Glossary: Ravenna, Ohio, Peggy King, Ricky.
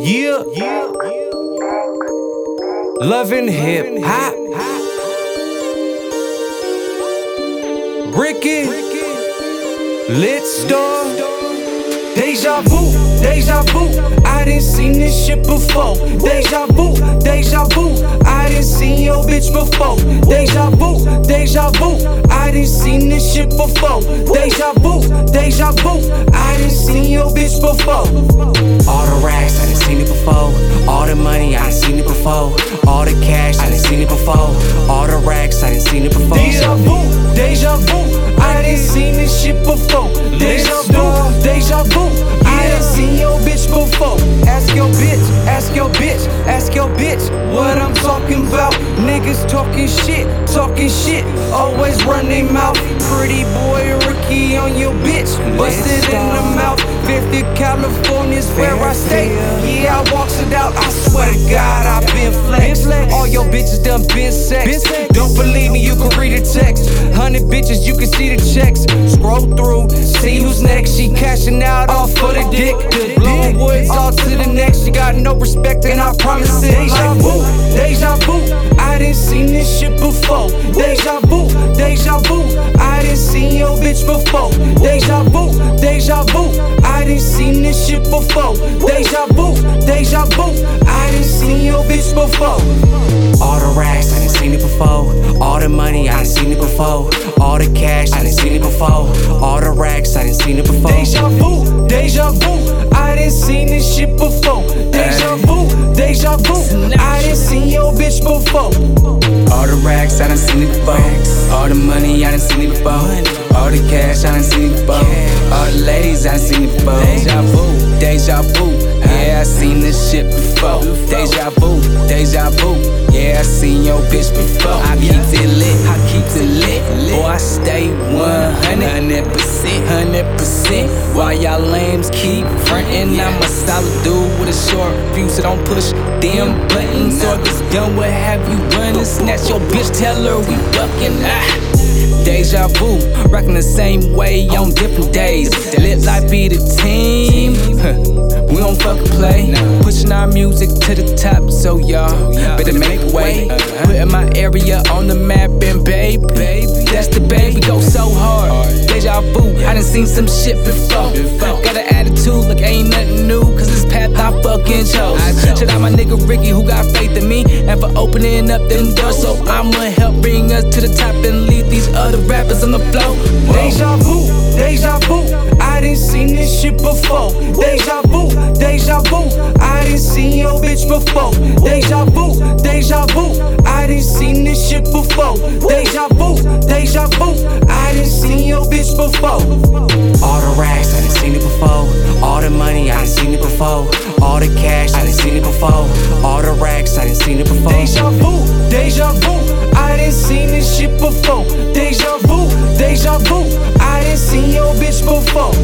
Yeah. Loving hip hop. Ricky, LitStar. Deja vu, I done seen this shit before. Deja vu, I done seen your bitch before. Deja vu, I done seen this shit before. Deja vu, I done seen your bitch before. All the racks, I done seen it before. All the money, I done seen it before. All the cash, I done seen it before. All the racks, I done seen it before. Deja vu, I done seen this shit before. Deja vu, I done seen your bitch before. Ask your bitch, ask your bitch, ask your bitch what I'm talking about. Niggas talking shit, always run they mouth. Pretty boy Ricky on your bitch, busted in the mouth. 50 California's where I stay. Yeah, I walks it out, I swear to God, I've been flexed. All your bitches done been sex. Don't believe me, you can read the text. 100 bitches, you can see the checks. Scroll through, see who's next. She cashing out off for the dick. Blowing woods all to the next. She got no respect, and I promise it. Deja vu, I done seen this shit before. Deja vu, I done seen your bitch before. Deja vu, I done seen this shit before. Deja vu, I done seen your bitch before. All the racks, I done seen it before. All the money, I done seen it before. All the cash, I done seen it before. All the racks, I done seen it before. Deja vu, I done seen this shit before. Deja vu, I done seen your bitch before. All the racks, I done seen it before. All the money, I done seen it before. All the cash, I done seen it before. All the ladies, I done seen it before. Deja vu, yeah, I seen this shit before. Deja vu, yeah, I seen your bitch before. I keep it lit, I keep it lit. Boy, I stay 100%. While y'all lames keep frontin', I'm a solid dude with a short fuse. So don't push them buttons, or this gun will have you running. Snatch your bitch, tell her we duckin'. Deja vu, rockin' the same way on different days. The Lit Life be the team. We don't fuckin' play. Pushing our music to the top, so y'all better make way. Putting my area on the map, and baby, that's the baby. Go so hard. Deja vu, I done seen some shit before. Got an attitude like ain't nothing new, cause this path I fucking chose. Shout out my nigga Ricky, who got faith in me, and for opening up them doors. So I'ma help bring us to the top and leave these other rappers on the floor. Deja vu, I done seen this shit before. Deja vu, I done seen your bitch before. Deja vu, I done seen this shit before. Deja vu, I done seen your bitch before. All the racks, I done seen it before. All the money, I done seen it before. All the cash, I done seen it before. All the racks, I done seen it before. Deja vu, I done seen this shit before. Deja vu, I done seen your bitch before.